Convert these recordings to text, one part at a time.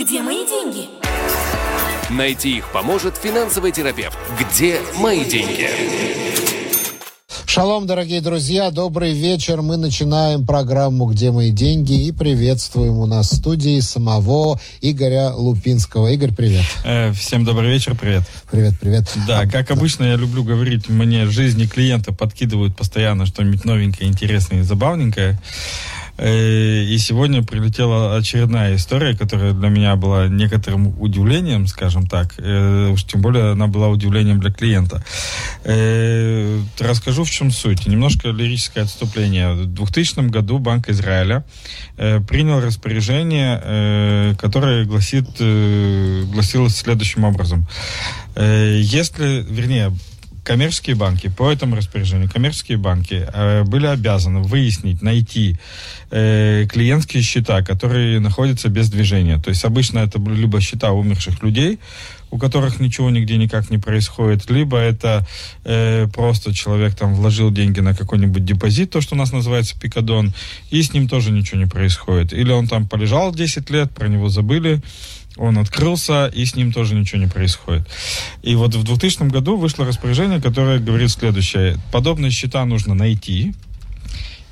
Где мои деньги? Найти их поможет финансовый терапевт. Где мои деньги? Шалом, дорогие друзья, добрый вечер. Мы начинаем программу «Где мои деньги» и приветствуем у нас в студии самого Игоря Лупинского. Игорь, привет. Всем добрый вечер, привет. Привет. Да, как обычно, я люблю говорить, мне жизни клиенты подкидывают постоянно что-нибудь новенькое, интересное и забавненькое. И сегодня прилетела очередная история, которая для меня была некоторым удивлением, скажем так. Уж тем более она была удивлением для клиента. Расскажу, в чем суть. Немножко лирическое отступление. В 2000 году Банк Израиля принял распоряжение, которое гласилось следующим образом. Коммерческие банки, по этому распоряжению, коммерческие банки были обязаны выяснить, найти клиентские счета, которые находятся без движения. То есть обычно это были либо счета умерших людей, у которых ничего нигде никак не происходит, либо это просто человек там вложил деньги на какой-нибудь депозит, то, что у нас называется пикадон, и с ним тоже ничего не происходит. Или он там полежал 10 лет, про него забыли, он открылся, и с ним тоже ничего не происходит. И вот в 2000 году вышло распоряжение, которое говорит следующее. Подобные счета нужно найти,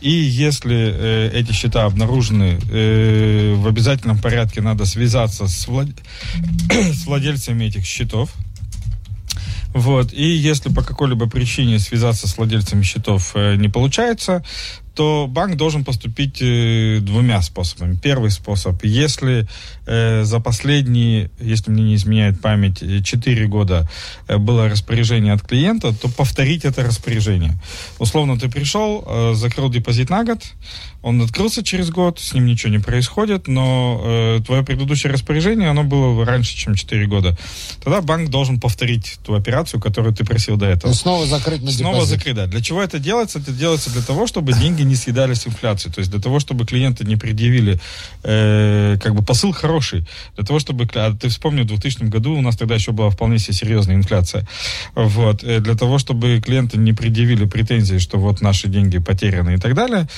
и если эти счета обнаружены, в обязательном порядке надо связаться с владельцами этих счетов. Вот. И если по какой-либо причине связаться с владельцами счетов не получается, то банк должен поступить двумя способами. Первый способ, если за последние, если мне не изменяет память, 4 года было распоряжение от клиента, то повторить это распоряжение. Условно, ты пришел, закрыл депозит на год, он открылся через год, с ним ничего не происходит, но твое предыдущее распоряжение, оно было раньше, чем 4 года. Тогда банк должен повторить ту операцию, которую ты просил до этого. И снова закрыть на депозит. Снова закрыть, да. Для чего это делается? Это делается для того, чтобы деньги не съедались инфляцией. То есть для того, чтобы клиенты не предъявили, посыл хороший. Для того, чтобы... Ты вспомни, в 2000 году у нас тогда еще была вполне себе серьезная инфляция. Вот. Для того, чтобы клиенты не предъявили претензии, что вот наши деньги потеряны и так далее,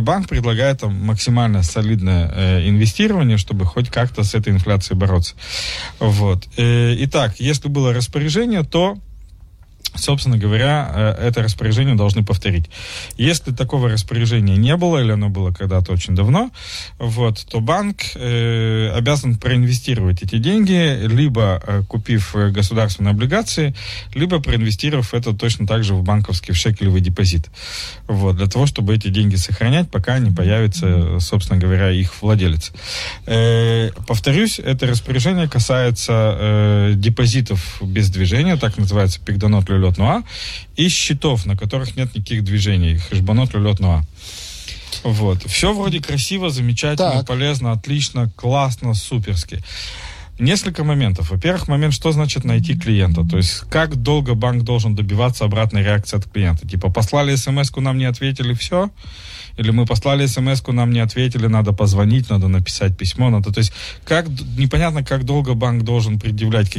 банк предлагает там максимально солидное инвестирование, чтобы хоть как-то с этой инфляцией бороться. Вот. Итак, если было распоряжение, то собственно говоря, это распоряжение должны повторить. Если такого распоряжения не было, или оно было когда-то очень давно, вот, то банк обязан проинвестировать эти деньги, либо купив государственные облигации, либо проинвестировав это точно так же в банковский, в шекелевый депозит. Вот, для того, чтобы эти деньги сохранять, пока не появится, собственно говоря, их владелец. Повторюсь, это распоряжение касается депозитов без движения, так называется пикдонот лю лётнуа, и счетов, на которых нет никаких движений. Хешбонот лю лётнуа. Вот. Все вроде красиво, замечательно, так, полезно, отлично, классно, суперски. Несколько моментов. Во-первых, момент, что значит найти клиента. То есть, как долго банк должен добиваться обратной реакции от клиента. Типа, послали смс-ку, нам не ответили, все. Или мы послали смс-ку, нам не ответили, надо позвонить, надо написать письмо. То есть, непонятно, как долго банк должен предъявлять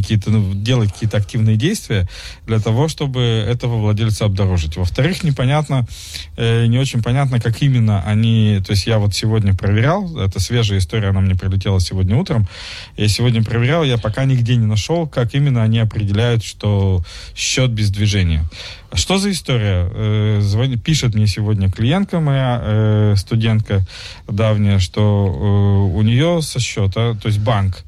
делать какие-то активные действия для того, чтобы этого владельца обдорожить. Во-вторых, не очень понятно, как именно они... То есть, я вот сегодня проверял, это свежая история, она мне прилетела сегодня утром. Я сегодня проверял, я пока нигде не нашел, как именно они определяют, что счет без движения. Что за история? Пишет мне сегодня клиентка моя, студентка давняя, что у нее со счета, то есть банк,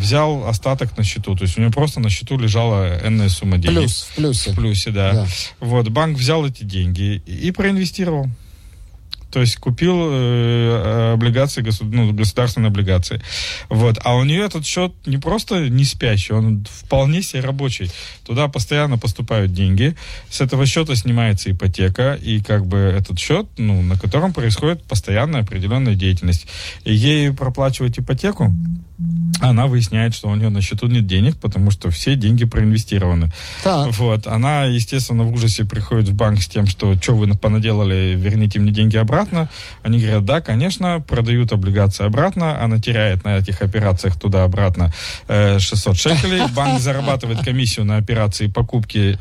взял остаток на счету. То есть у нее просто на счету лежала энная сумма денег. В плюсе, да. Вот, банк взял эти деньги и проинвестировал. То есть купил облигации, государственные облигации. Вот. А у нее этот счет не просто не спящий, он вполне себе рабочий. Туда постоянно поступают деньги. С этого счета снимается ипотека, и этот счет, на котором происходит постоянная определенная деятельность. И ей проплачивать ипотеку Она выясняет, что у нее на счету нет денег, потому что все деньги проинвестированы. Так. Вот. Она, естественно, в ужасе приходит в банк с тем, что вы понаделали, верните мне деньги обратно. Они говорят, да, конечно, продают облигации обратно. Она теряет на этих операциях туда-обратно 600 шекелей. Банк зарабатывает комиссию на операции покупки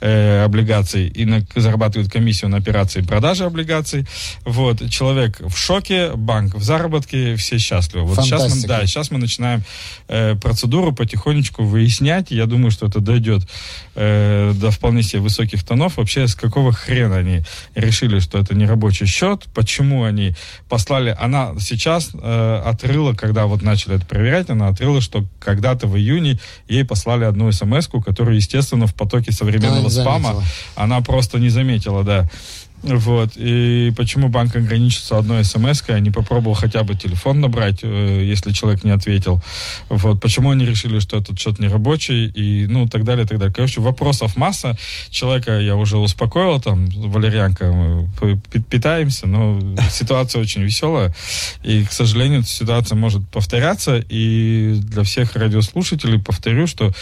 облигаций и зарабатывает комиссию на операции продажи облигаций. Вот. Человек в шоке, банк в заработке, все счастливы. Вот сейчас мы начинаем процедуру потихонечку выяснять. Я думаю, что это дойдет до вполне себе высоких тонов. Вообще, с какого хрена они решили, что это не рабочий счет? Почему они послали... Она сейчас отрыла, когда вот начали это проверять, она отрыла, что когда-то в июне ей послали одну смс-ку, которую, естественно, в потоке современного спама она просто не заметила, да. Вот. И почему банк ограничится одной смс-кой, а не попробовал хотя бы телефон набрать, если человек не ответил. Вот. Почему они решили, что этот счет нерабочий, и ну, так далее, так далее. Короче, вопросов масса. Человека я уже успокоил, там, валерьянка, мы питаемся, но ситуация очень веселая. И, к сожалению, эта ситуация может повторяться. И для всех радиослушателей повторю, что,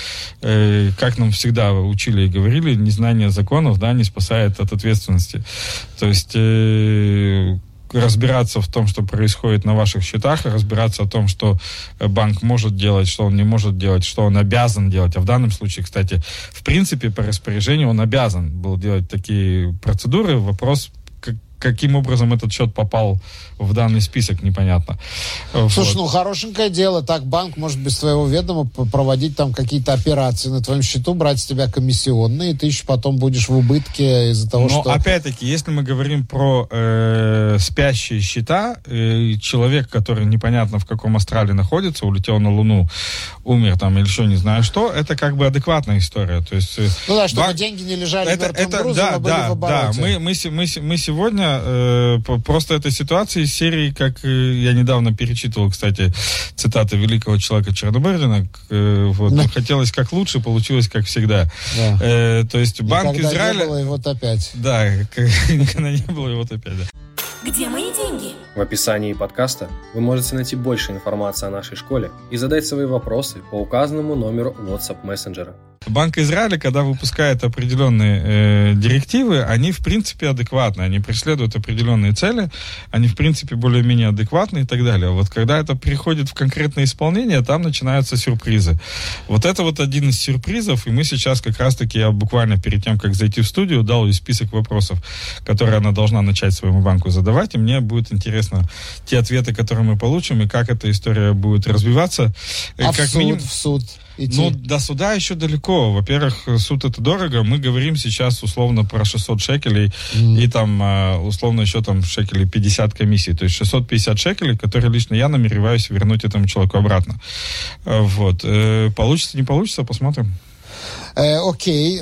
как нам всегда учили и говорили, незнание законов, да, не спасает от ответственности. То есть разбираться в том, что происходит на ваших счетах, разбираться о том, что банк может делать, что он не может делать, что он обязан делать. А в данном случае, кстати, в принципе, по распоряжению он обязан был делать такие процедуры. Вопрос, каким образом этот счет попал в данный список, непонятно. Слушай, вот. Ну, хорошенькое дело. Так банк может без твоего ведома проводить там какие-то операции на твоем счету, брать с тебя комиссионные, и ты еще потом будешь в убытке из-за того, что... Но, опять-таки, если мы говорим про спящие счета, человек, который непонятно в каком астрале находится, улетел на Луну, умер там или еще не знаю что, это как бы адекватная история. То есть, ну да, чтобы деньги не лежали мертвым грузом, а были в обороте. Да, мы сегодня просто этой ситуации из серии, как я недавно перечитывал, кстати, цитаты великого человека Черномырдина, вот, да. Хотелось как лучше, получилось как всегда. Да. То есть Банк Израиля... не было, и вот опять. Да, никогда не было, и вот опять. Где мои деньги? В описании подкаста вы можете найти больше информации о нашей школе и задать свои вопросы по указанному номеру WhatsApp мессенджера. Банк Израиля, когда выпускает определенные директивы, они, в принципе, адекватны. Они преследуют определенные цели, они, в принципе, более-менее адекватны и так далее. Вот когда это приходит в конкретное исполнение, там начинаются сюрпризы. Вот это вот один из сюрпризов, и мы сейчас как раз-таки, я буквально перед тем, как зайти в студию, дал ей список вопросов, которые она должна начать своему банку задавать, и мне будет интересно те ответы, которые мы получим, и как эта история будет развиваться. А как в суд, в суд? Идти. Ну, до суда еще далеко. Во-первых, суд — это дорого. Мы говорим сейчас условно про 600 шекелей и там условно еще там шекелей 50 комиссий. То есть 650 шекелей, которые лично я намереваюсь вернуть этому человеку обратно. Вот. Получится, не получится, посмотрим. Окей.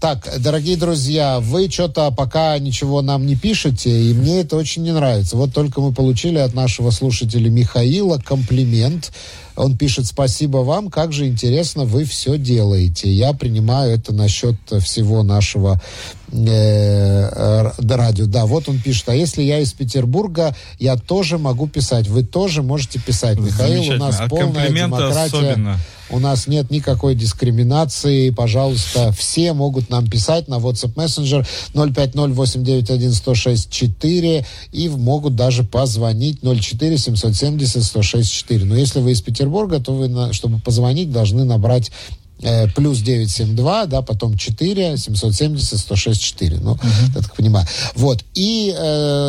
Так, дорогие друзья, вы что-то пока ничего нам не пишете, и мне это очень не нравится. Вот только мы получили от нашего слушателя Михаила комплимент. Он пишет: спасибо вам, как же интересно вы все делаете. Я принимаю это насчет всего нашего радио. Да, вот он пишет: а если я из Петербурга, я тоже могу писать. Вы тоже можете писать, Михаил. У нас полная демократия. Особенно. У нас нет никакой дискриминации. Пожалуйста, все могут нам писать на WhatsApp Messenger 050-891-1064 и могут даже позвонить 04-770-1064. Но если вы из Петербурга, то вы, чтобы позвонить, должны набрать плюс 972, да, потом 4, 770, 1064. Ну, я так понимаю. Вот. И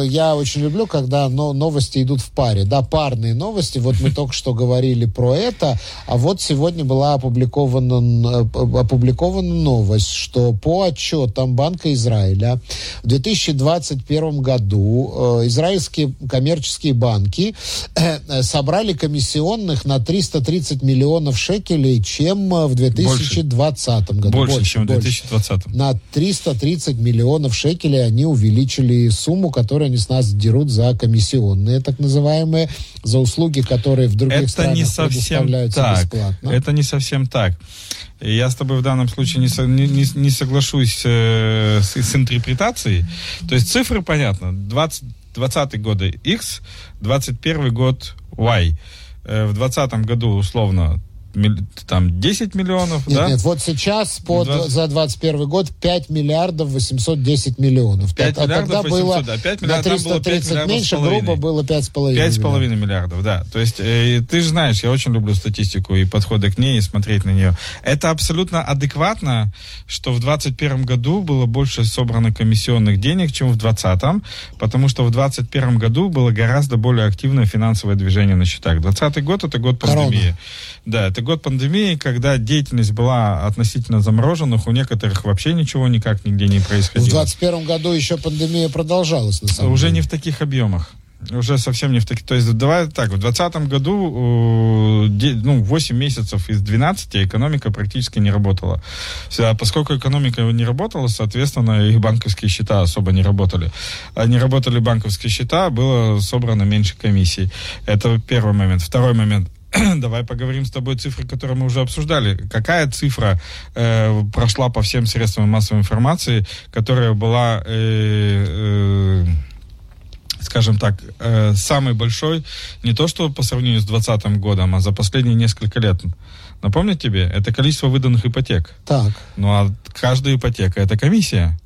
я очень люблю, когда новости идут в паре. Да, парные новости. Вот мы только что говорили про это. А вот сегодня была опубликована новость, что по отчетам Банка Израиля в 2021 году израильские коммерческие банки собрали комиссионных на 330 миллионов шекелей, чем в 2020 году. Больше, чем в 2020. На 330 миллионов шекелей они увеличили сумму, которую они с нас дерут за комиссионные, так называемые, за услуги, которые в других странах предоставляются бесплатно. Это не совсем так. Я с тобой в данном случае не соглашусь с интерпретацией. То есть цифры, понятно, 2020 годы X, 2021 год Y. в 2020 году условно там 10 миллионов, нет, да? Нет, вот сейчас за 2021 год 5 миллиардов 810 миллионов. 5 а миллиардов тогда 800, да. 5 миллиардов, на 330 было 5 меньше, грубо было 5,5 миллиардов. 5,5 миллиардов, да. То есть, ты же знаешь, я очень люблю статистику и подходы к ней, и смотреть на нее. Это абсолютно адекватно, что в 2021 году было больше собрано комиссионных денег, чем в 2020, потому что в 2021 году было гораздо более активное финансовое движение на счетах. 2020 год — это год пандемии. Да, это год пандемии, когда деятельность была относительно замороженных, у некоторых вообще ничего никак нигде не происходило. В 2021 году еще пандемия продолжалась, на самом деле. Уже не в таких объемах. Уже совсем не в таких... То есть, давай так, в 2020 году 8 месяцев из 12 экономика практически не работала. А поскольку экономика не работала, соответственно, и банковские счета особо не работали. А не работали банковские счета, было собрано меньше комиссий. Это первый момент. Второй момент. Давай поговорим с тобой цифры, которые мы уже обсуждали. Какая цифра прошла по всем средствам массовой информации, которая была, скажем так, самой большой, не то что по сравнению с 2020 годом, а за последние несколько лет? Напомню тебе, это количество выданных ипотек. Так. Ну а каждая ипотека — это комиссия.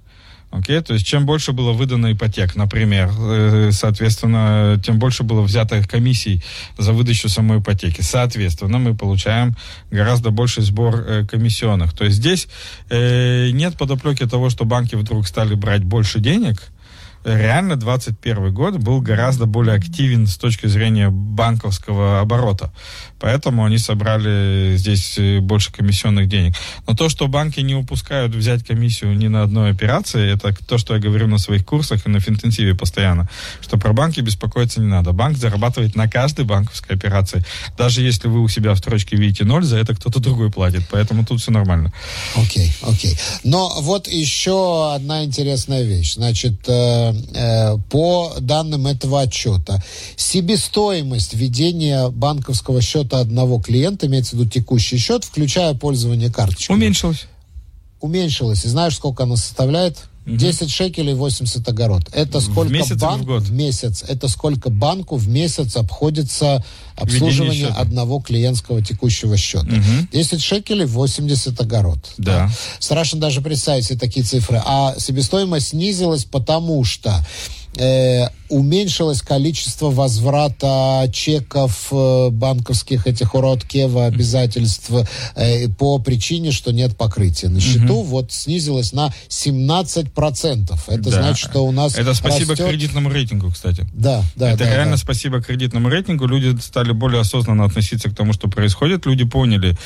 Окей, то есть чем больше было выдано ипотек, например, соответственно, тем больше было взято комиссий за выдачу самой ипотеки. Соответственно, мы получаем гораздо больший сбор комиссионных. То есть здесь нет подоплеки того, что банки вдруг стали брать больше денег. Реально 2021 год был гораздо более активен с точки зрения банковского оборота. Поэтому они собрали здесь больше комиссионных денег. Но то, что банки не упускают взять комиссию ни на одной операции, это то, что я говорю на своих курсах и на финтенсиве постоянно, что про банки беспокоиться не надо. Банк зарабатывает на каждой банковской операции. Даже если вы у себя в строчке видите 0, за это кто-то другой платит. Поэтому тут все нормально. Окей. Но вот еще одна интересная вещь. Значит, по данным этого отчета, себестоимость ведения банковского счета одного клиента, имеется в виду текущий счет, включая пользование карточкой, уменьшилась. И знаешь, сколько она составляет? 10 шекелей 80 огород. Это сколько в месяц? Это сколько банку в месяц обходится обслуживание одного клиентского текущего счета? 10 шекелей 80 огород. Да. Страшно даже представить себе такие цифры. А себестоимость снизилась, потому что уменьшилось количество возврата чеков банковских, этих уродкева обязательств, по причине, что нет покрытия на счету. Вот снизилось на 17%. Это значит, что у нас это спасибо кредитному рейтингу, кстати. Да. Это реально спасибо кредитному рейтингу. Люди стали более осознанно относиться к тому, что происходит. Люди поняли,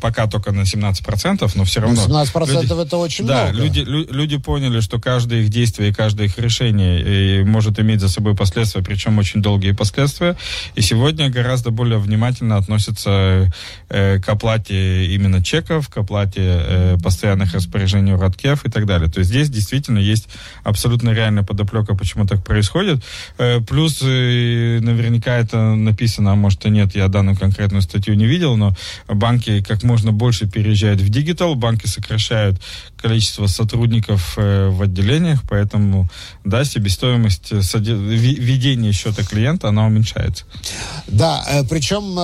пока только на 17%, но все равно. 17% это очень много. Да, люди поняли, что каждое их действие и каждое их решение может иметь за собой последствия, причем очень долгие последствия. И сегодня гораздо более внимательно относятся к оплате именно чеков, к оплате постоянных распоряжений уродкев и так далее. То есть здесь действительно есть абсолютно реальная подоплека, почему так происходит. Плюс наверняка это написано, а может и нет, я данную конкретную статью не видел, но банки как можно больше переезжают в дигитал, банки сокращают количество сотрудников в отделениях, поэтому, да, себестоимость ведения счета клиента, она уменьшается. Да, причем,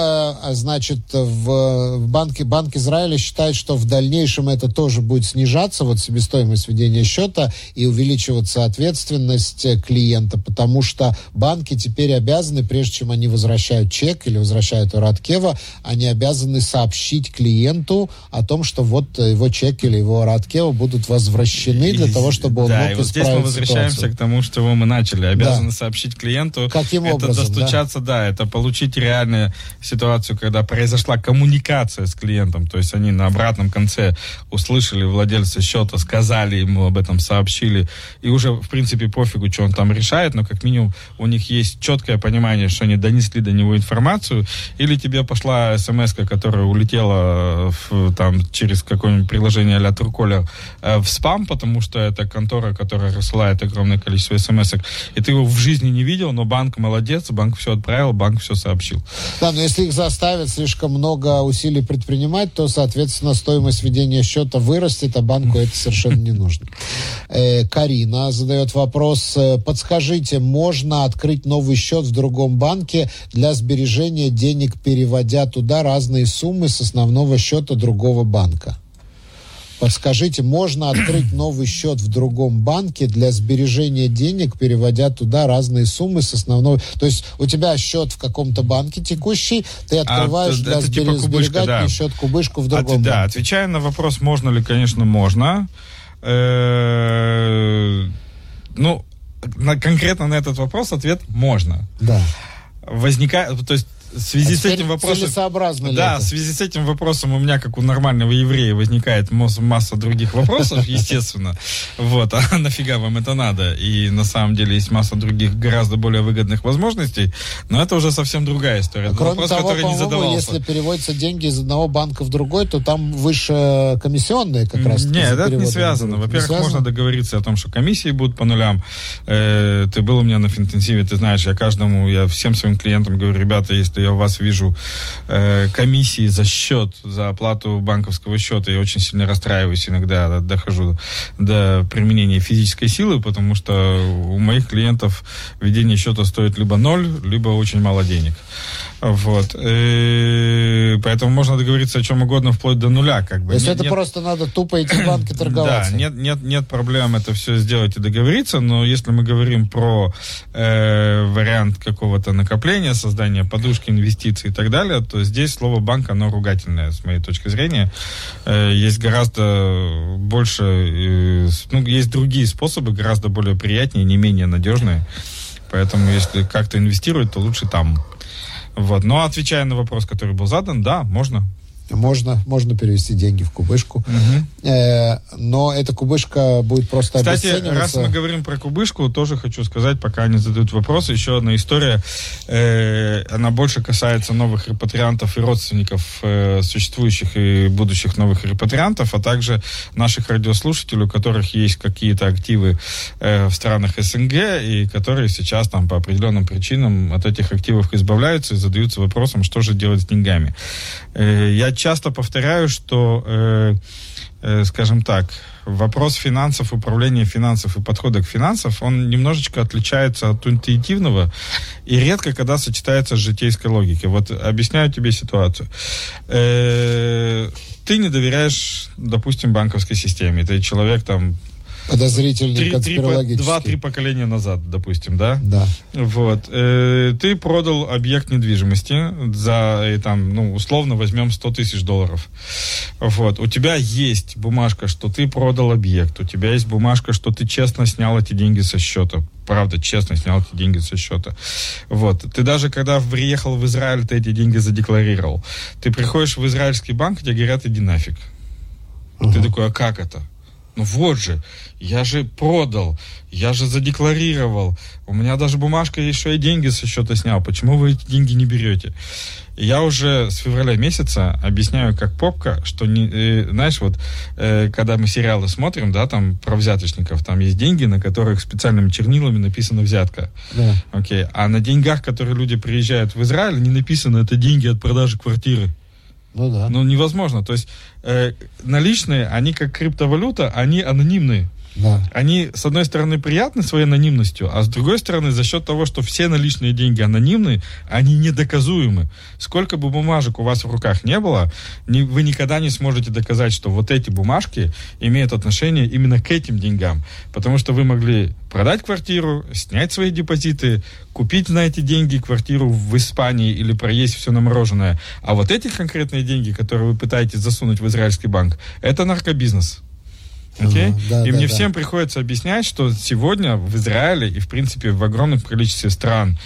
значит, в банке, Банк Израиля считает, что в дальнейшем это тоже будет снижаться, вот себестоимость ведения счета, и увеличиваться ответственность клиента, потому что банки теперь обязаны, прежде чем они возвращают чек или возвращают уроткева, они обязаны сообщить клиенту о том, что вот его чек или его уроткева будут возвращены для того, чтобы он мог исправить ситуацию. Да, и вот здесь мы возвращаемся к тому, что мы начали. Обязаны сообщить клиенту. Каким образом? Это достучаться, это получить реальную ситуацию, когда произошла коммуникация с клиентом. То есть они на обратном конце услышали владельца счета, сказали ему об этом, сообщили. И уже, в принципе, пофигу, что он там решает, но как минимум у них есть четкое понимание, что они донесли до него информацию. Или тебе пошла смс-ка, которая улетела через какое-нибудь приложение а-ля Турколя в спам, потому что это контора, которая рассылает огромное количество смс-ок, и ты его в жизни не видел, но банк молодец, банк все отправил, банк все сообщил. Да, но если их заставят слишком много усилий предпринимать, то, соответственно, стоимость ведения счета вырастет, а банку это совершенно не нужно. Карина задает вопрос. Подскажите, можно открыть новый счет в другом банке для сбережения денег, переводя туда разные суммы с основного счета другого банка? Подскажите, можно открыть новый счет в другом банке для сбережения денег, переводя туда разные суммы с основного... То есть у тебя счет в каком-то банке текущий, ты открываешь для сберегательный счет кубышку в другом банке. Да, отвечая на вопрос, можно ли, конечно, можно. Ну, конкретно на этот вопрос ответ можно. Да. Возникает... То есть в связи с этим вопросом, да, в связи с этим вопросом у меня, как у нормального еврея, возникает масса других вопросов, естественно. Вот, а нафига вам это надо? И на самом деле есть масса других гораздо более выгодных возможностей, но это уже совсем другая история. Кроме того, по-моему, если переводятся деньги из одного банка в другой, то там выше комиссионные как раз. Нет, это не связано. Во-первых, можно договориться о том, что комиссии будут по нулям. Ты был у меня на финтенсиве, ты знаешь, я всем своим клиентам говорю: ребята, если я у вас вижу комиссии за счет, за оплату банковского счета, я очень сильно расстраиваюсь, иногда дохожу до применения физической силы, потому что у моих клиентов ведение счета стоит либо ноль, либо очень мало денег. Вот. И поэтому можно договориться о чем угодно, вплоть до нуля. Как бы. То есть просто надо тупо идти в банки торговаться. Да, нет проблем это все сделать и договориться, но если мы говорим про вариант какого-то накопления, создания подушки, инвестиций и так далее, то здесь слово «банк», оно ругательное, с моей точки зрения. Есть гораздо больше... есть другие способы, гораздо более приятнее, не менее надежные. Поэтому, если как-то инвестировать, то лучше там. Вот. Но отвечая на вопрос, который был задан, да, можно. Можно перевести деньги в кубышку. Угу. Но эта кубышка будет просто обесцениваться. Кстати, раз мы говорим про кубышку, тоже хочу сказать, пока они задают вопросы, еще одна история. Она больше касается новых репатриантов и родственников существующих и будущих новых репатриантов, а также наших радиослушателей, у которых есть какие-то активы в странах СНГ, и которые сейчас там по определенным причинам от этих активов избавляются и задаются вопросом, что же делать с деньгами. Я часто повторяю, что, скажем так, вопрос финансов, управления финансов и подхода к финансам, он немножечко отличается от интуитивного и редко когда сочетается с житейской логикой. Вот объясняю тебе ситуацию. Ты не доверяешь, допустим, банковской системе. Ты человек там... Подозрительный, конспирологический. 2-3 поколения назад, допустим, да? Да. Вот. Ты продал объект недвижимости за, там, условно, возьмем $100 тысяч. Вот. У тебя есть бумажка, что ты продал объект. У тебя есть бумажка, что ты честно снял эти деньги со счета. Правда, честно снял эти деньги со счета. Вот. Ты даже, когда приехал в Израиль, ты эти деньги задекларировал. Ты приходишь в израильский банк, тебе говорят: иди нафиг. Угу. Ты такой: а как это? Ну вот же, я же продал, я же задекларировал, у меня даже бумажка еще и деньги со счета снял, почему вы эти деньги не берете? Я уже с февраля месяца объясняю как попка, что, когда мы сериалы смотрим, да, там про взяточников, там есть деньги, на которых специальными чернилами написано «взятка». Да. Окей. А на деньгах, которые люди приезжают в Израиль, не написано «это деньги от продажи квартиры». Ну да. Ну невозможно. То есть наличные, они как криптовалюта, они анонимные. Да. Они, с одной стороны, приятны своей анонимностью, а с другой стороны, за счет того, что все наличные деньги анонимны, они недоказуемы. Сколько бы бумажек у вас в руках не было, вы никогда не сможете доказать, что вот эти бумажки имеют отношение именно к этим деньгам. Потому что вы могли продать квартиру, снять свои депозиты, купить на эти деньги квартиру в Испании или проесть все на мороженое. А вот эти конкретные деньги, которые вы пытаетесь засунуть в израильский банк, это наркобизнес. Okay? Да, и мне всем приходится объяснять, что сегодня в Израиле и, в принципе, в огромном количестве стран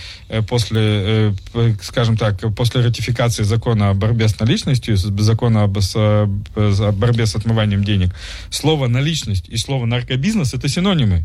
после, скажем так, после ратификации закона о борьбе с наличностью, закона о борьбе с отмыванием денег, слово «наличность» и слово «наркобизнес» — это синонимы.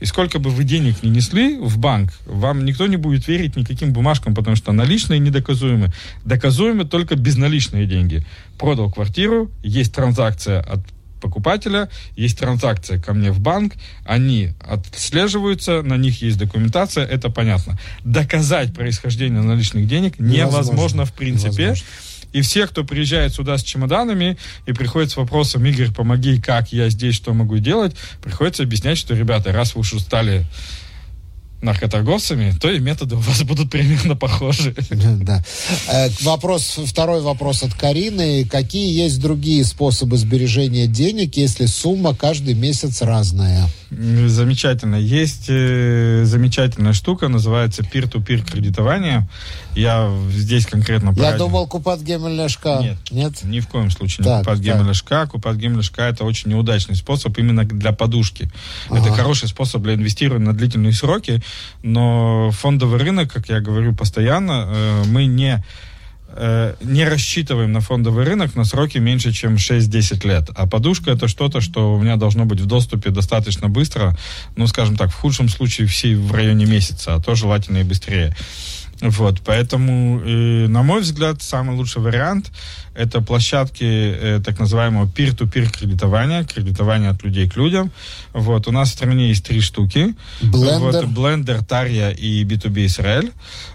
И сколько бы вы денег ни несли в банк, вам никто не будет верить никаким бумажкам, потому что наличные недоказуемы. Доказуемы только безналичные деньги. Продал квартиру, есть транзакция от покупателя, есть транзакция ко мне в банк, они отслеживаются, на них есть документация, это понятно. Доказать происхождение наличных денег невозможно в принципе. Невозможно. И все, кто приезжает сюда с чемоданами и приходит с вопросом: Игорь, помоги, как я здесь, что могу делать, приходится объяснять, что, ребята, раз вы уже стали наркоторговцами, то и методы у вас будут примерно похожи. Да. Второй вопрос от Карины. Какие есть другие способы сбережения денег, если сумма каждый месяц разная? Замечательно. Есть замечательная штука, называется peer-to-peer кредитование. Я здесь конкретно... Я думал, купат гемель ляшка. Нет, ни в коем случае не купат гемель ляшка. Купат гемель ляшка — это очень неудачный способ именно для подушки. Ага. Это хороший способ для инвестирования на длительные сроки, но фондовый рынок, как я говорю постоянно, мы не рассчитываем на фондовый рынок на сроки меньше, чем 6-10 лет. А подушка — это что-то, что у меня должно быть в доступе достаточно быстро, ну, скажем так, в худшем случае все в районе месяца, а то желательно и быстрее. Вот, поэтому, на мой взгляд, самый лучший вариант — это площадки так называемого peer-to-peer кредитования, кредитования от людей к людям. Вот, у нас в стране есть 3 штуки. Blender, вот, Blender, Taria и B2B Israel.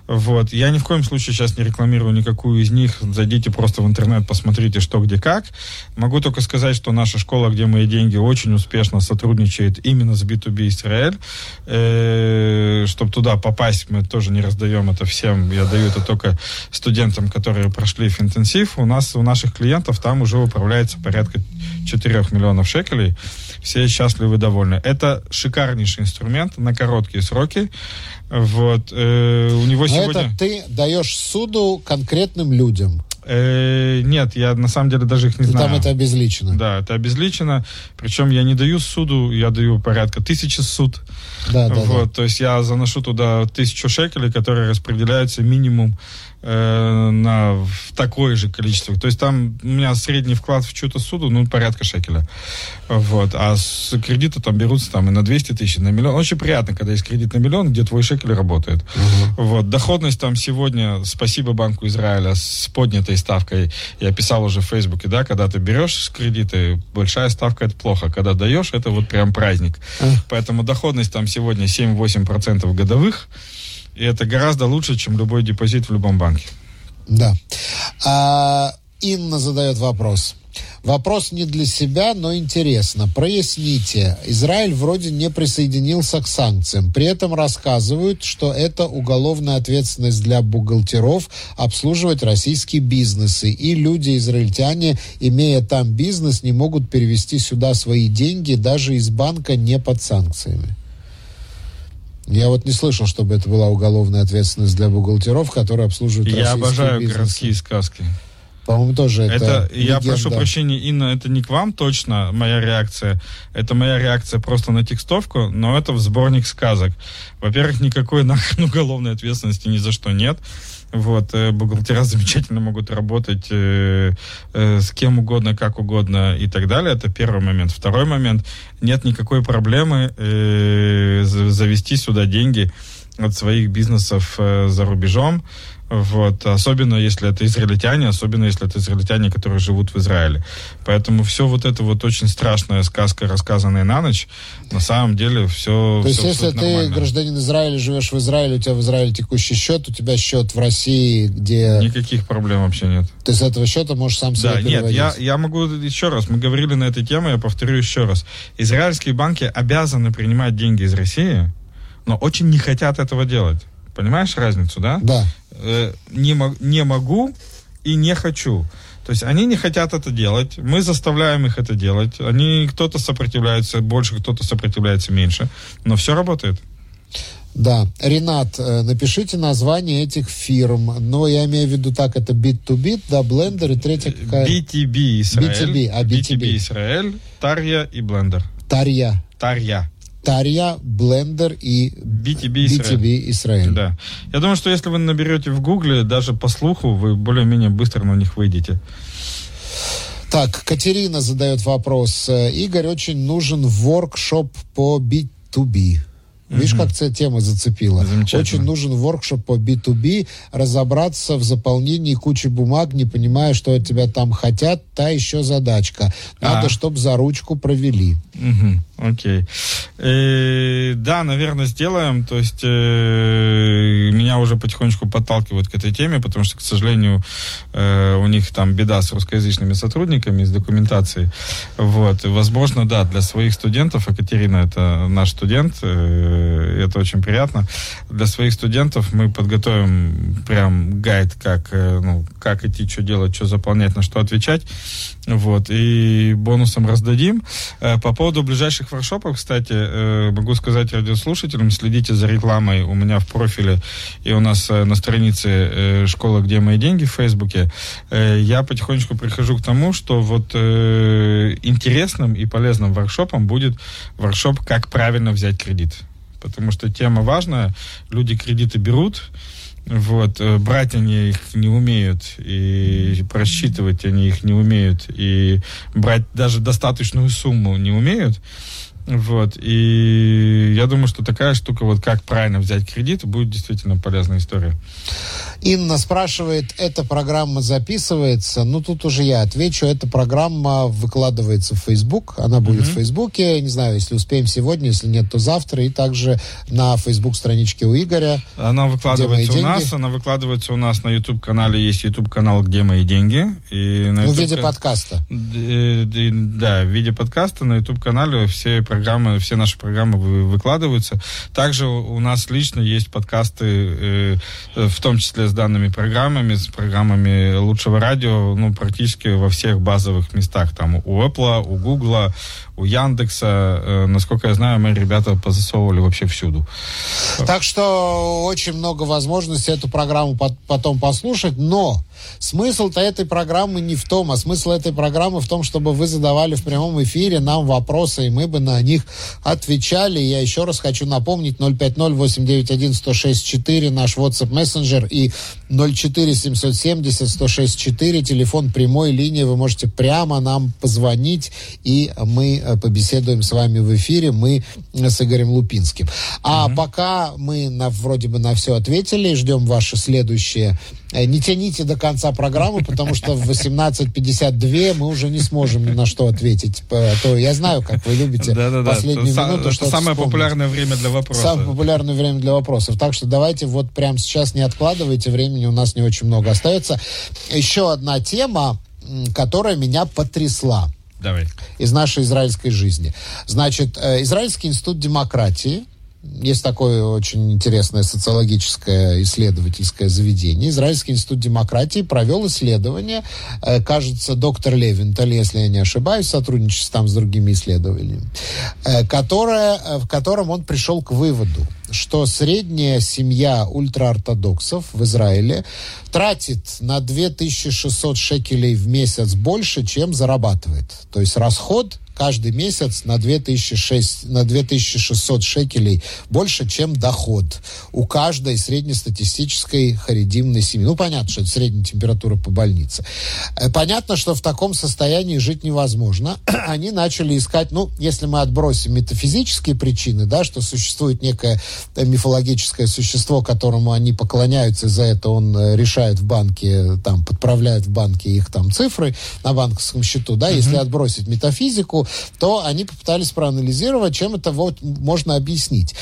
Вот, я ни в коем случае сейчас не рекламирую никакую из них. Зайдите просто в интернет, посмотрите, что, где, как. Могу только сказать, что наша школа, где мои деньги, очень успешно сотрудничает именно с B2B Israel. Чтобы туда попасть, мы тоже не раздаем это всем. Я даю это только студентам, которые прошли финтенсив. У наших клиентов там уже управляется порядка 4 миллионов шекелей. Все счастливы и довольны. Это шикарнейший инструмент на короткие сроки. Вот. У него сегодня... Это ты даешь суду конкретным людям? Нет, я на самом деле даже их не знаю. Там это обезличено. Да, это обезличено. Причем я не даю суду, я даю порядка 1000 суд. Да, да, вот, да. То есть я заношу туда 1000 шекелей, которые распределяются минимум в такое же количество. То есть там у меня средний вклад в чью-то суду, порядка шекеля. Вот. А с кредита там берутся и на 200 тысяч, на миллион. Очень приятно, когда есть кредит на миллион, где твой шекель работает. Угу. Вот. Доходность там сегодня, спасибо Банку Израиля, с поднятой ставкой. Я писал уже в Фейсбуке, да, когда ты берешь кредиты, большая ставка — это плохо. Когда даешь, это вот прям праздник. Поэтому доходность там сегодня 7-8% годовых. И это гораздо лучше, чем любой депозит в любом банке. Да. Инна задает вопрос. Вопрос не для себя, но интересно. Проясните. Израиль вроде не присоединился к санкциям. При этом рассказывают, что это уголовная ответственность для бухгалтеров обслуживать российские бизнесы. И люди-израильтяне, имея там бизнес, не могут перевести сюда свои деньги, даже из банка не под санкциями. Я вот не слышал, чтобы это была уголовная ответственность для бухгалтеров, которые обслуживают российские бизнесы. Я обожаю городские сказки. По-моему, тоже это легенда. Я прошу прощения, Инна, это не к вам точно моя реакция. Это моя реакция просто на текстовку, но это в сборник сказок. Во-первых, никакой нахрен уголовной ответственности ни за что нет. Вот, бухгалтера замечательно могут работать с кем угодно, как угодно и так далее. Это первый момент. Второй момент. Нет никакой проблемы завести сюда деньги от своих бизнесов за рубежом. Вот. Особенно если это израильтяне, которые живут в Израиле. Поэтому все вот это вот очень страшная сказка, рассказанная на ночь, на самом деле все... То есть если нормально. Ты гражданин Израиля, живешь в Израиле, у тебя в Израиле текущий счет, у тебя счет в России, где... Никаких проблем вообще нет. Ты с этого счета можешь сам себе переводить? Да, нет, я могу еще раз, мы говорили на этой теме, я повторю еще раз. Израильские банки обязаны принимать деньги из России, но очень не хотят этого делать. Понимаешь разницу, да? Да. Не могу и не хочу. То есть они не хотят это делать, мы заставляем их это делать. Кто-то сопротивляется больше, кто-то сопротивляется меньше, но все работает. Да. Ренат, напишите название этих фирм. Но я имею в виду так, это B2B, да, Blender и третья какая? B2B Israel. B2B Israel, Taria и Blender. Taria, Blender и B2B Israel. Да. Я думаю, что если вы наберете в Гугле, даже по слуху, вы более-менее быстро на них выйдете. Так, Катерина задает вопрос. Игорь, очень нужен воркшоп по B2B. Видишь, как эта тема зацепила? Очень нужен воркшоп по B2B, разобраться в заполнении кучи бумаг, не понимая, что от тебя там хотят, та еще задачка. Надо, чтобы за ручку провели. Окей. Да, наверное, сделаем. То есть меня уже потихонечку подталкивают к этой теме, потому что, к сожалению, у них там беда с русскоязычными сотрудниками, с документацией. Вот. И, возможно, да, для своих студентов, Екатерина, это наш студент, это очень приятно. Для своих студентов мы подготовим прям гайд, как идти, что делать, что заполнять, на что отвечать. Вот. И бонусом раздадим. По поводу ближайших воркшопов, кстати, могу сказать радиослушателям, следите за рекламой у меня в профиле и у нас на странице «Школа, где мои деньги» в Фейсбуке. Я потихонечку прихожу к тому, что вот интересным и полезным воркшопом будет воркшоп «Как правильно взять кредит». Потому что тема важная, люди кредиты берут, вот, брать они их не умеют, и просчитывать они их не умеют, и брать даже достаточную сумму не умеют. Вот, и я думаю, что такая штука, вот как правильно взять кредит, будет действительно полезная история. Инна спрашивает, эта программа записывается? Ну, тут уже я отвечу, эта программа выкладывается в Facebook, она будет в Фейсбуке, не знаю, если успеем сегодня, если нет, то завтра, и также на Facebook-страничке у Игоря. Она выкладывается у нас, на YouTube-канале, есть YouTube-канал «Где мои деньги». И на YouTube... в виде подкаста. Да, в виде подкаста на YouTube-канале все программы, все наши программы выкладываются. Также у нас лично есть подкасты, в том числе с данными программами, с программами Лучшего Радио, ну, практически во всех базовых местах. Там у Apple, у Google, у Яндекса. Насколько я знаю, мы ребята позасовывали вообще всюду. Так что очень много возможностей эту программу потом послушать, но смысл-то этой программы не в том, а смысл этой программы в том, чтобы вы задавали в прямом эфире нам вопросы, и мы бы на них отвечали. Я еще раз хочу напомнить, 050-891-1064 наш WhatsApp мессенджер и 04-770-1064 телефон прямой линии. Вы можете прямо нам позвонить, и мы побеседуем с вами в эфире, мы с Игорем Лупинским. А пока мы вроде бы на все ответили, ждем ваши следующие. Не тяните до конца программы, потому что в 18:52 мы уже не сможем ни на что ответить. То я знаю, как вы любите последнюю минуту что-то самое вспомнить. Популярное время для вопросов. Самое популярное время для вопросов. Так что давайте вот прямо сейчас не откладывайте. Времени у нас не очень много остается. Еще одна тема, которая меня потрясла. Давай. Из нашей израильской жизни. Значит, Израильский институт демократии. Есть такое очень интересное социологическое исследовательское заведение. Израильский институт демократии провел исследование. Кажется, доктор Левинталь, если я не ошибаюсь, сотрудничает там с другими исследователями, в котором он пришел к выводу, что средняя семья ультраортодоксов в Израиле тратит на 2600 шекелей в месяц больше, чем зарабатывает. То есть расход каждый месяц на 2600 шекелей больше, чем доход у каждой среднестатистической харидимной семьи. Ну, понятно, что это средняя температура по больнице. Понятно, что в таком состоянии жить невозможно. Они начали искать, ну, если мы отбросим метафизические причины, да, что существует некое мифологическое существо, которому они поклоняются, и за это он решает в банке, там, подправляет в банке их там цифры на банковском счету, да, если отбросить метафизику, то они попытались проанализировать, чем это вот можно объяснить.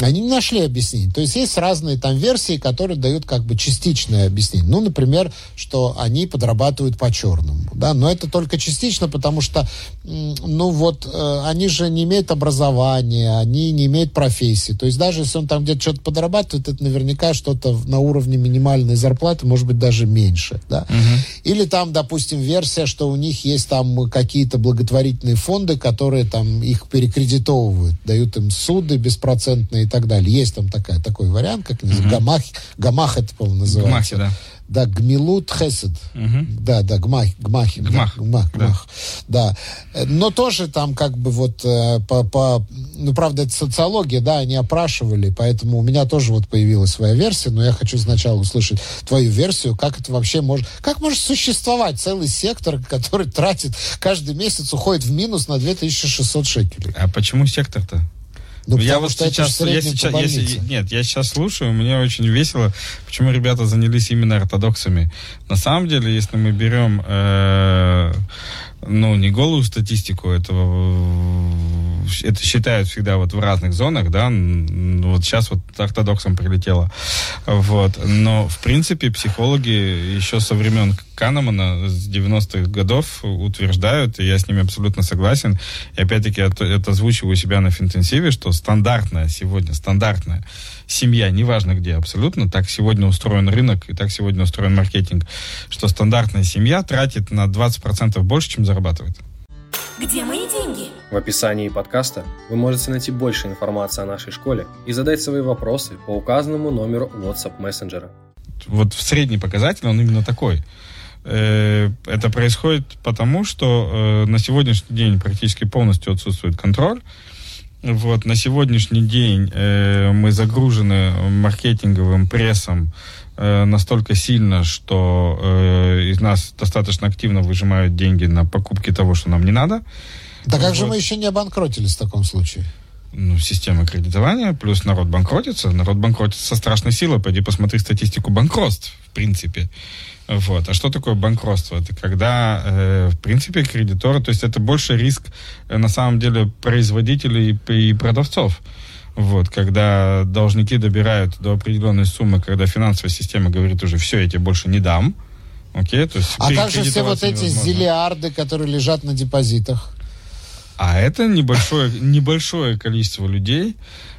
Они не нашли объяснений. То есть есть разные там версии, которые дают как бы частичное объяснение. Ну, например, что они подрабатывают по-черному. Да? Но это только частично, потому что, ну вот, они же не имеют образования, они не имеют профессии. То есть даже если он там где-то что-то подрабатывает, это наверняка что-то на уровне минимальной зарплаты, может быть, даже меньше. Да? Или там, допустим, версия, что у них есть там какие-то благотворительные фонды, которые там их перекредитовывают, дают им суды беспроцентные, и так далее. Есть там такой вариант, как гамах это, по-моему, называется. Гамахи, да. Да, гмилут хесед. Да, гмах. Да. Но тоже там как бы вот ну, правда, это социология, да, они опрашивали, поэтому у меня тоже вот появилась своя версия, но я хочу сначала услышать твою версию, как это вообще может... Как может существовать целый сектор, который каждый месяц уходит в минус на 2600 шекелей? А почему сектор-то? Да я вот сейчас, я сейчас слушаю, мне очень весело, почему ребята занялись именно ортодоксами. На самом деле, если мы берем, не голую статистику, это считают всегда вот в разных зонах, да, вот сейчас вот ортодоксам прилетело, вот, но в принципе психологи еще со времен Канемана с 90-х годов утверждают, и я с ними абсолютно согласен, и опять-таки это озвучиваю у себя на финтенсиве, что стандартная семья, неважно где, абсолютно, так сегодня устроен рынок и так сегодня устроен маркетинг, что стандартная семья тратит на 20% больше, чем зарабатывает. Где мои деньги? В описании подкаста вы можете найти больше информации о нашей школе и задать свои вопросы по указанному номеру WhatsApp мессенджера. Вот средний показатель, он именно такой. Это происходит потому, что на сегодняшний день практически полностью отсутствует контроль. Вот, на сегодняшний день мы загружены маркетинговым прессом настолько сильно, что из нас достаточно активно выжимают деньги на покупки того, что нам не надо. Да как же мы еще не обанкротились в таком случае? Система кредитования, плюс народ банкротится. Народ банкротится со страшной силой. Пойди посмотри статистику банкротств, в принципе. Вот. А что такое банкротство? Это когда, в принципе, кредиторы... То есть это больше риск, на самом деле, производителей и продавцов. Вот, когда должники добирают до определенной суммы, когда финансовая система говорит уже, все, я тебе больше не дам. Окей? То есть, а также все вот эти зиллиарды, которые лежат на депозитах. А это небольшое количество людей,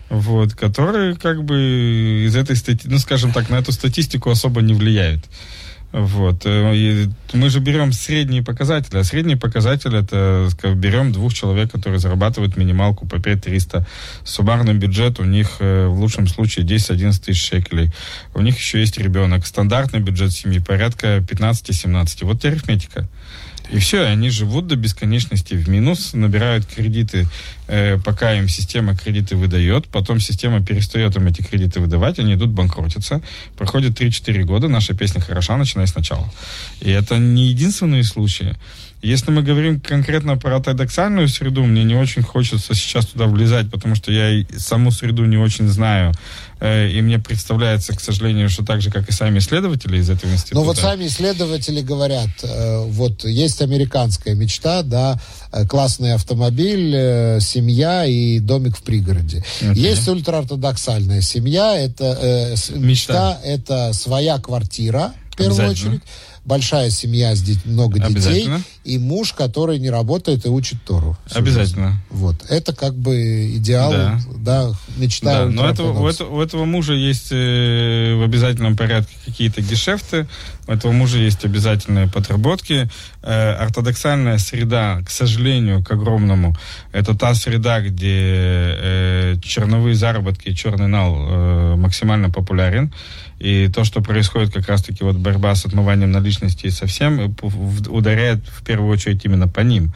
вот, которые как бы из этой статистики, на эту статистику особо не влияют. Вот. И мы же берем средние показатели, а средний показатель это берем двух человек, которые зарабатывают минималку по 5300. Суммарный бюджет у них в лучшем случае 10-11 тысяч шекелей. У них еще есть ребенок. Стандартный бюджет семьи порядка 15-17. Вот арифметика. И все, они живут до бесконечности в минус, набирают кредиты, пока им система кредиты выдает, потом система перестает им эти кредиты выдавать, они идут банкротиться. Проходит 3-4 года, наша песня хороша, начинай сначала. И это не единственные случаи. Если мы говорим конкретно про ортодоксальную среду, мне не очень хочется сейчас туда влезать, потому что я саму среду не очень знаю. И мне представляется, к сожалению, что так же, как и сами исследователи из этого института. Но вот сами исследователи говорят, вот есть американская мечта, да, классный автомобиль, семья и домик в пригороде. Okay. Есть ультраортодоксальная семья, это мечта, это своя квартира, в первую очередь. Большая семья, много детей, и муж, который не работает и учит Тору. Обязательно. Вот. Это как бы идеал, да, мечта. Да, но у этого мужа есть в обязательном порядке какие-то гешефты, у этого мужа есть обязательные подработки. Ортодоксальная среда, к сожалению, к огромному, это та среда, где черновые заработки и черный нал максимально популярен. И то, что происходит, как раз-таки вот борьба с отмыванием наличности и совсем ударяет в первую очередь именно по ним.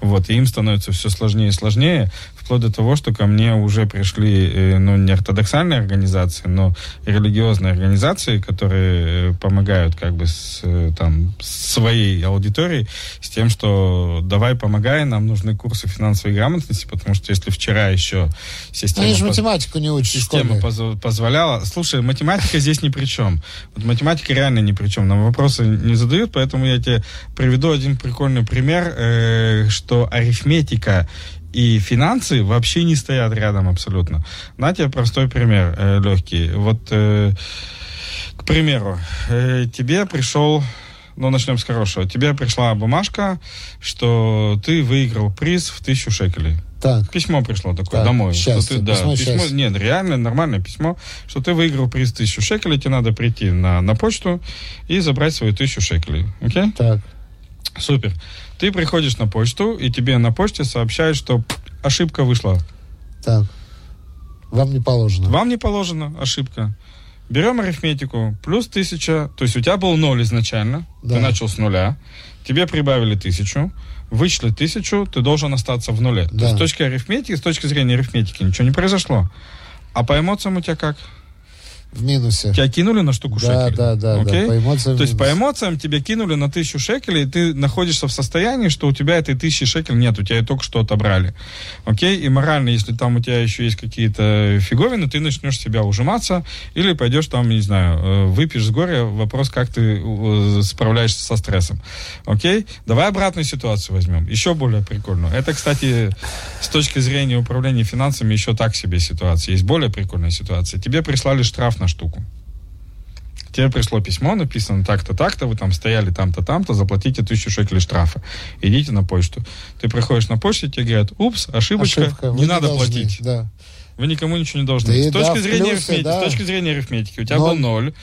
Вот. И им становится все сложнее и сложнее, вплоть до того, что ко мне уже пришли, не ортодоксальные организации, но религиозные организации, которые помогают как бы своей аудиторией с тем, что давай помогай, нам нужны курсы финансовой грамотности, потому что если вчера еще система... Они же математику не учат. Система позволяла... Слушай, математика здесь ни при чем. Вот математика реально ни при чем. Нам вопросы не задают, поэтому я тебе приведу один прикольный пример, что арифметика и финансы вообще не стоят рядом абсолютно. На тебе простой пример, легкий. Вот, к примеру, тебе пришел... начнем с хорошего. Тебе пришла бумажка, что ты выиграл приз в 1000 шекелей. Так. Письмо пришло такое домой. Счастье, письмо, нет, реально нормальное письмо, что ты выиграл приз 1000 шекелей, тебе надо прийти на почту и забрать свои 1000 шекелей. Окей? Так. Супер. Ты приходишь на почту, и тебе на почте сообщают, что ошибка вышла. Так. Вам не положено. Вам не положено ошибка. Берем арифметику, плюс 1000, то есть у тебя был 0 изначально, ты начал с 0, тебе прибавили 1000, вычли 1000, ты должен остаться в 0. Да. То есть с точки зрения арифметики ничего не произошло. А по эмоциям у тебя как? в минусе. Тебя кинули на штуку шекелей? Да, по эмоциям. То есть по эмоциям тебя кинули на 1000 шекелей, и ты находишься в состоянии, что у тебя этой 1000 шекелей нет, у тебя ее только что отобрали. Окей? И морально, если там у тебя еще есть какие-то фиговины, ты начнешь себя ужиматься, или пойдешь там, не знаю, выпьешь с горя, вопрос, как ты справляешься со стрессом. Окей? Давай обратную ситуацию возьмем. Еще более прикольную. Это, кстати, с точки зрения управления финансами еще так себе ситуация. Есть более прикольная ситуация. Тебе прислали штраф на штуку. Тебе пришло письмо, написано так-то, так-то, вы там стояли там-то, там-то, заплатите 1000 шекелей штрафа. Идите на почту. Ты приходишь на почту, тебе говорят, упс, ошибочка, не надо платить. Да. Вы никому ничего не должны. Да, с точки зрения арифметики у тебя был 0,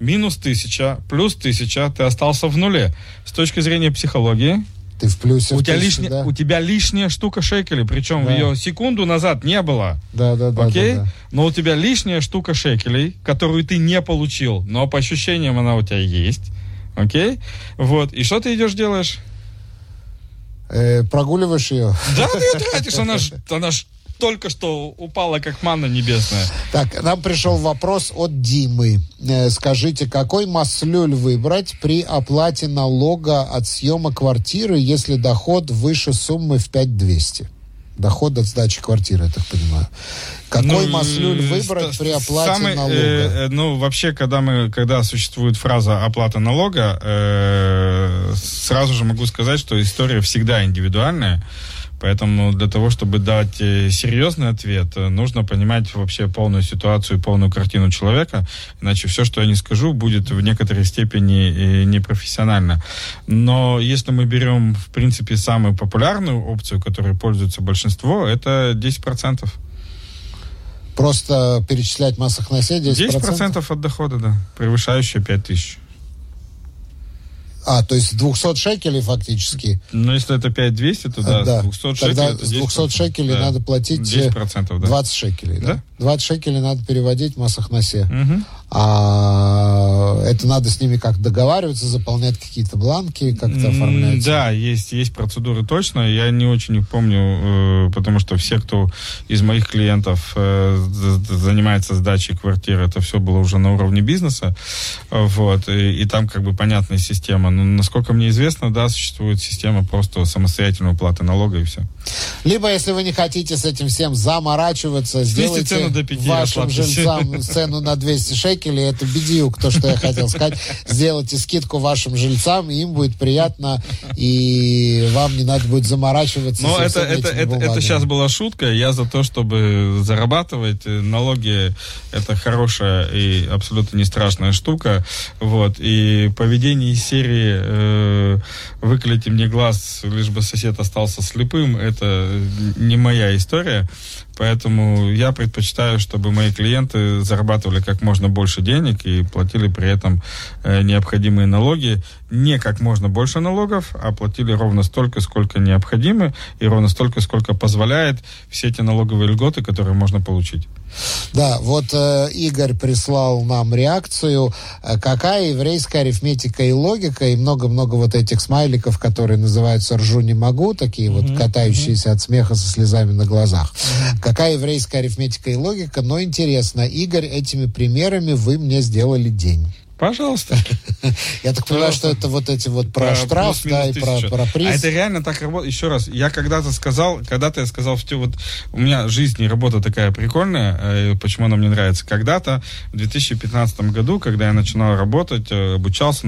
минус 1000, плюс 1000, ты остался в нуле. С точки зрения психологии... Ты в плюсе. У тебя лишняя штука шекелей, причем ее секунду назад не было. Окей? Но у тебя лишняя штука шекелей, которую ты не получил, но по ощущениям она у тебя есть. Окей? Вот. И что ты идешь делаешь? Прогуливаешь ее. Да, ты ее тратишь, она ж только что упала, как манна небесная. Так, нам пришел вопрос от Димы. Скажите, какой маслюль выбрать при оплате налога от съема квартиры, если доход выше суммы в 5200? Доход от сдачи квартиры, я так понимаю. Какой маслюль выбрать при оплате налога? Вообще, когда существует фраза «оплата налога», сразу же могу сказать, что история всегда индивидуальная. Поэтому для того, чтобы дать серьезный ответ, нужно понимать вообще полную ситуацию, полную картину человека. Иначе все, что я не скажу, будет в некоторой степени непрофессионально. Но если мы берем, в принципе, самую популярную опцию, которой пользуется большинство, это 10%. Просто перечислять массах наследия 10%? 10% от дохода, да, превышающие 5000. А, то есть 200 шекелей фактически. Но если это 5200, то да. 200 тогда шекелей, с 200 шекелей надо платить 10%, 20 шекелей. Да? 20 шекелей надо переводить в массахнасе. Угу. Это надо с ними как договариваться, заполнять какие-то бланки, как-то оформлять. Да, есть процедуры точно. Я не очень их помню, потому что все, кто из моих клиентов занимается сдачей квартир, это все было уже на уровне бизнеса. Вот. И там как бы понятная система. Но, насколько мне известно, да, существует система просто самостоятельной уплаты налога и все. Либо, если вы не хотите с этим всем заморачиваться, сделайте вашим жильцам цену на 200 шекелей. Это бедюк, то, что я хотел сказать. Сделайте скидку вашим жильцам, им будет приятно, и вам не надо будет заморачиваться. Но это сейчас была шутка. Я за то, чтобы зарабатывать. Налоги – это хорошая и абсолютно не страшная штука. Вот. И поведение из серии «Выколите мне глаз, лишь бы сосед остался слепым» – это не моя история. Поэтому я предпочитаю, чтобы мои клиенты зарабатывали как можно больше денег и платили при этом необходимые налоги. Не как можно больше налогов, а платили ровно столько, сколько необходимо, и ровно столько, сколько позволяет все эти налоговые льготы, которые можно получить. Да, вот Игорь прислал нам реакцию, какая еврейская арифметика и логика, и много-много вот этих смайликов, которые называются «ржу не могу», такие вот катающиеся от смеха со слезами на глазах. Какая еврейская арифметика и логика, но интересно, Игорь, этими примерами вы мне сделали день. Пожалуйста. Я так понимаю, что это вот эти вот про штраф, да, и про приз. А это реально так работает. Еще раз, я когда-то я сказал, что вот у меня жизнь и работа такая прикольная, почему она мне нравится. Когда-то, в 2015 году, когда я начинал работать, обучался,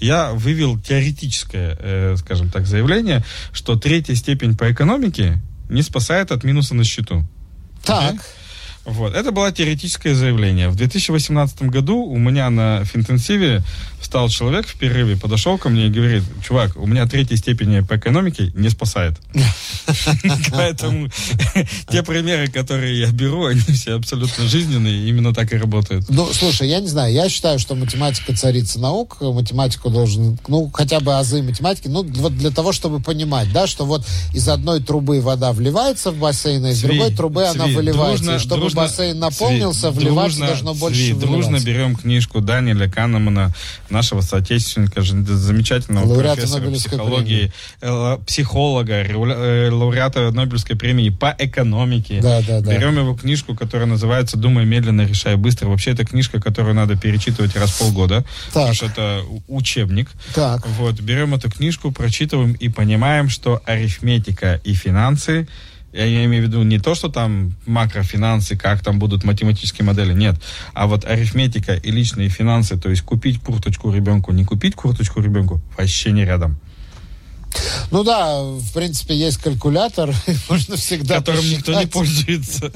я вывел теоретическое, скажем так, заявление, что 3-я степень по экономике не спасает от минуса на счету. Так. Вот. Это было теоретическое заявление. В 2018 году у меня на финтенсиве встал человек в перерыве, подошел ко мне и говорит: чувак, у меня 3-я степень по экономике не спасает. Поэтому те примеры, которые я беру, они все абсолютно жизненные, именно так и работают. Ну, слушай, я не знаю, я считаю, что математика царица наук, математику должен, хотя бы азы математики, вот для того, чтобы понимать, да, что вот из одной трубы вода вливается в бассейн, а из другой трубы она выливается, чтобы бассейн наполнился, вливаться должно больше. Дружно берем книжку Даниэля Канемана, нашего соотечественника, замечательного профессора психологии, психолога, лауреата Нобелевской премии по экономике. Берем его книжку, которая называется «Думай медленно, решай быстро». Вообще, это книжка, которую надо перечитывать раз в полгода, потому что это учебник. Вот, берем эту книжку, прочитываем и понимаем, что арифметика и финансы, я имею в виду не то, что там макрофинансы, как там будут математические модели, нет. А вот арифметика и личные финансы, то есть купить курточку ребенку, не купить курточку ребенку, вообще не рядом. Ну да, в принципе, есть калькулятор, можно всегда которым посчитать. Никто не пользуется.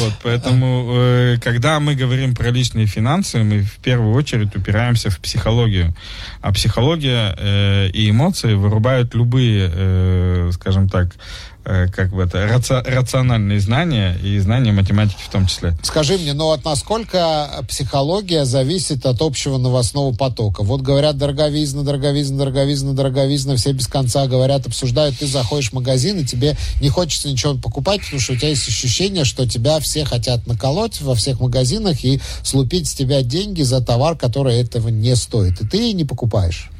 Вот, поэтому, когда мы говорим про личные финансы, мы в первую очередь упираемся в психологию. А психология и эмоции вырубают любые, скажем так, как бы это, рациональные знания и знания математики в том числе. Скажи мне, ну вот насколько психология зависит от общего новостного потока? Вот говорят дороговизна, все без конца говорят, обсуждают, ты заходишь в магазин, и тебе не хочется ничего покупать, потому что у тебя есть ощущение, что тебя все хотят наколоть во всех магазинах и слупить с тебя деньги за товар, который этого не стоит. И ты не покупаешь.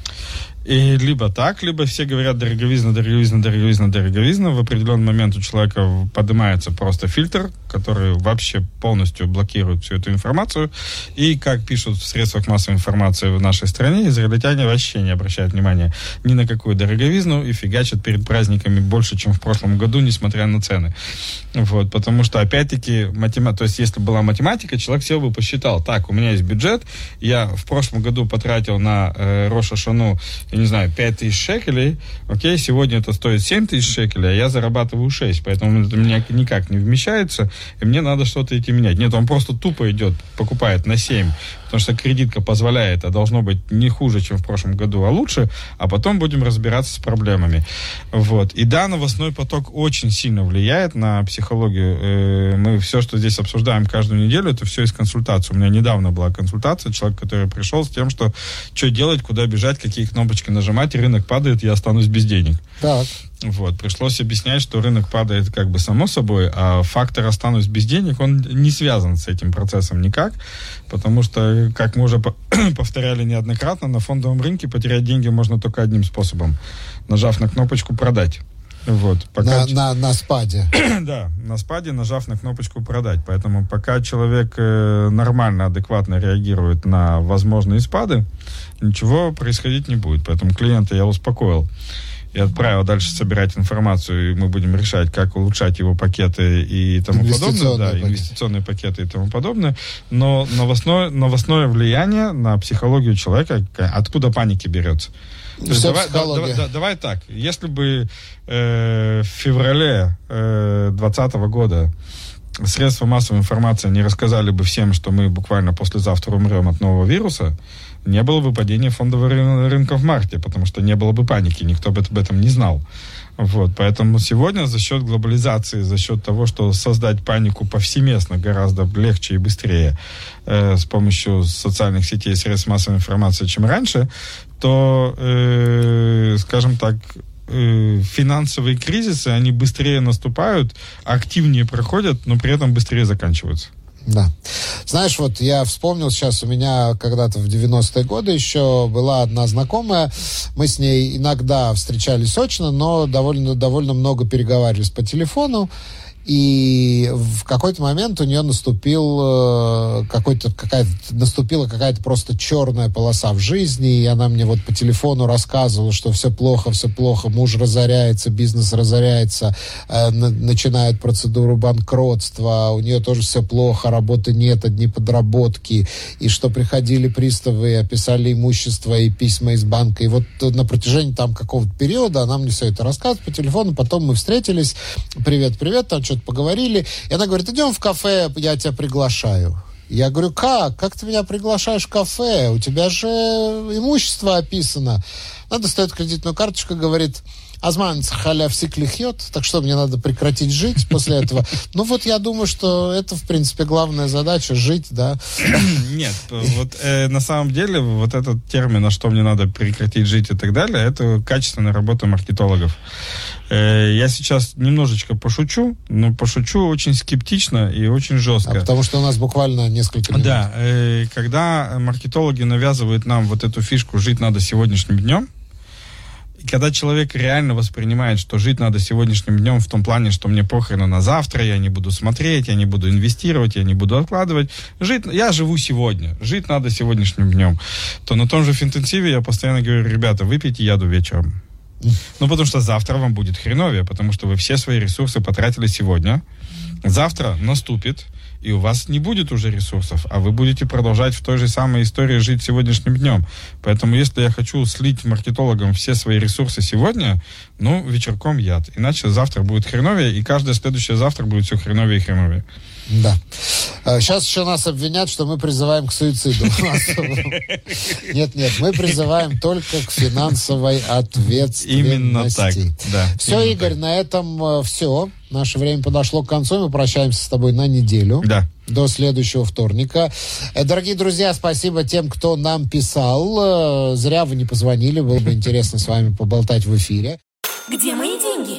И либо так, либо все говорят дороговизна. В определенный момент у человека поднимается просто фильтр, который вообще полностью блокирует всю эту информацию. И, как пишут в средствах массовой информации в нашей стране, израильтяне вообще не обращают внимания ни на какую дороговизну и фигачат перед праздниками больше, чем в прошлом году, несмотря на цены. Вот, потому что, опять-таки, то есть, если была математика, человек сел бы посчитал, так, у меня есть бюджет, я в прошлом году потратил на Рош Ашану, я не знаю, 5 тысяч шекелей, окей, сегодня это стоит 7 тысяч шекелей, а я зарабатываю 6, поэтому это у меня никак не вмещается, и мне надо что-то идти менять. Нет, он просто тупо идет, покупает на 7, потому что кредитка позволяет, а должно быть не хуже, чем в прошлом году, а лучше, а потом будем разбираться с проблемами. Вот. И да, новостной поток очень сильно влияет на психологию. Мы все, что здесь обсуждаем каждую неделю, это все из консультации. У меня недавно была консультация, человек, который пришел с тем, что делать, куда бежать, какие кнопочки нажимать, рынок падает, я останусь без денег. Так. Вот, пришлось объяснять, что рынок падает как бы само собой, а фактор «останусь без денег», он не связан с этим процессом никак, потому что, как мы уже повторяли неоднократно, на фондовом рынке потерять деньги можно только одним способом, нажав на кнопочку «продать». Вот, пока... на спаде. Да, на спаде, нажав на кнопочку «продать». Поэтому пока человек нормально, адекватно реагирует на возможные спады, ничего происходить не будет. Поэтому клиента я успокоил и отправил дальше собирать информацию, и мы будем решать, как улучшать его пакеты и тому подобное. Да, инвестиционные пакеты и тому подобное. Но новостное влияние на психологию человека, откуда паники берется. Давай так, если бы в феврале 2020 года средства массовой информации не рассказали бы всем, что мы буквально послезавтра умрем от нового вируса, не было бы падения фондового рынка в марте, потому что не было бы паники, никто бы об этом не знал. Вот, поэтому сегодня за счет глобализации, за счет того, что создать панику повсеместно гораздо легче и быстрее с помощью социальных сетей и средств массовой информации, чем раньше, то, скажем так, финансовые кризисы, они быстрее наступают, активнее проходят, но при этом быстрее заканчиваются. Да. Знаешь, вот я вспомнил сейчас, у меня когда-то в 90-е годы еще была одна знакомая, мы с ней иногда встречались очно, но довольно много переговаривались по телефону, и в какой-то момент у нее наступила какая-то просто черная полоса в жизни, и она мне вот по телефону рассказывала, что все плохо, муж разоряется, бизнес разоряется, начинают процедуру банкротства, у нее тоже все плохо, работы нет, одни подработки, и что приходили приставы, описали имущество и письма из банка, и вот на протяжении там какого-то периода она мне все это рассказывает по телефону, потом мы встретились, привет, там что-то поговорили, и она говорит, идем в кафе, я тебя приглашаю. Я говорю, как ты меня приглашаешь в кафе? У тебя же имущество описано. Она достает кредитную карточку и говорит: «Азман халяв сиклихьет», так что мне надо прекратить жить после этого. Ну вот я думаю, что это, в принципе, главная задача — жить, да. Нет, вот на самом деле вот этот термин, на что мне надо прекратить жить и так далее, это качественная работа маркетологов. Я сейчас немножечко пошучу, но пошучу очень скептично и очень жестко. Потому что у нас буквально несколько минут. Да, когда маркетологи навязывают нам вот эту фишку «жить надо сегодняшним днем», и когда человек реально воспринимает, что жить надо сегодняшним днем в том плане, что мне похрена на завтра, я не буду смотреть, я не буду инвестировать, я не буду откладывать. Я живу сегодня, жить надо сегодняшним днем. То на том же финтенсиве я постоянно говорю: ребята, выпейте яду вечером. Ну, потому что завтра вам будет хреновее, потому что вы все свои ресурсы потратили сегодня. Завтра наступит, и у вас не будет уже ресурсов, а вы будете продолжать в той же самой истории жить сегодняшним днем. Поэтому если я хочу слить маркетологам все свои ресурсы сегодня, ну, вечерком яд. Иначе завтра будет хреновее, и каждое следующее завтра будет все хреновее и хреновее. Да. Сейчас еще нас обвинят, что мы призываем к суициду. Нет, мы призываем только к финансовой ответственности. Именно так, да. Все, Игорь, на этом все. Наше время подошло к концу, мы прощаемся с тобой на неделю. Да. До следующего вторника. Дорогие друзья, спасибо тем, кто нам писал. Зря вы не позвонили, было бы интересно с вами поболтать в эфире. Где мои деньги?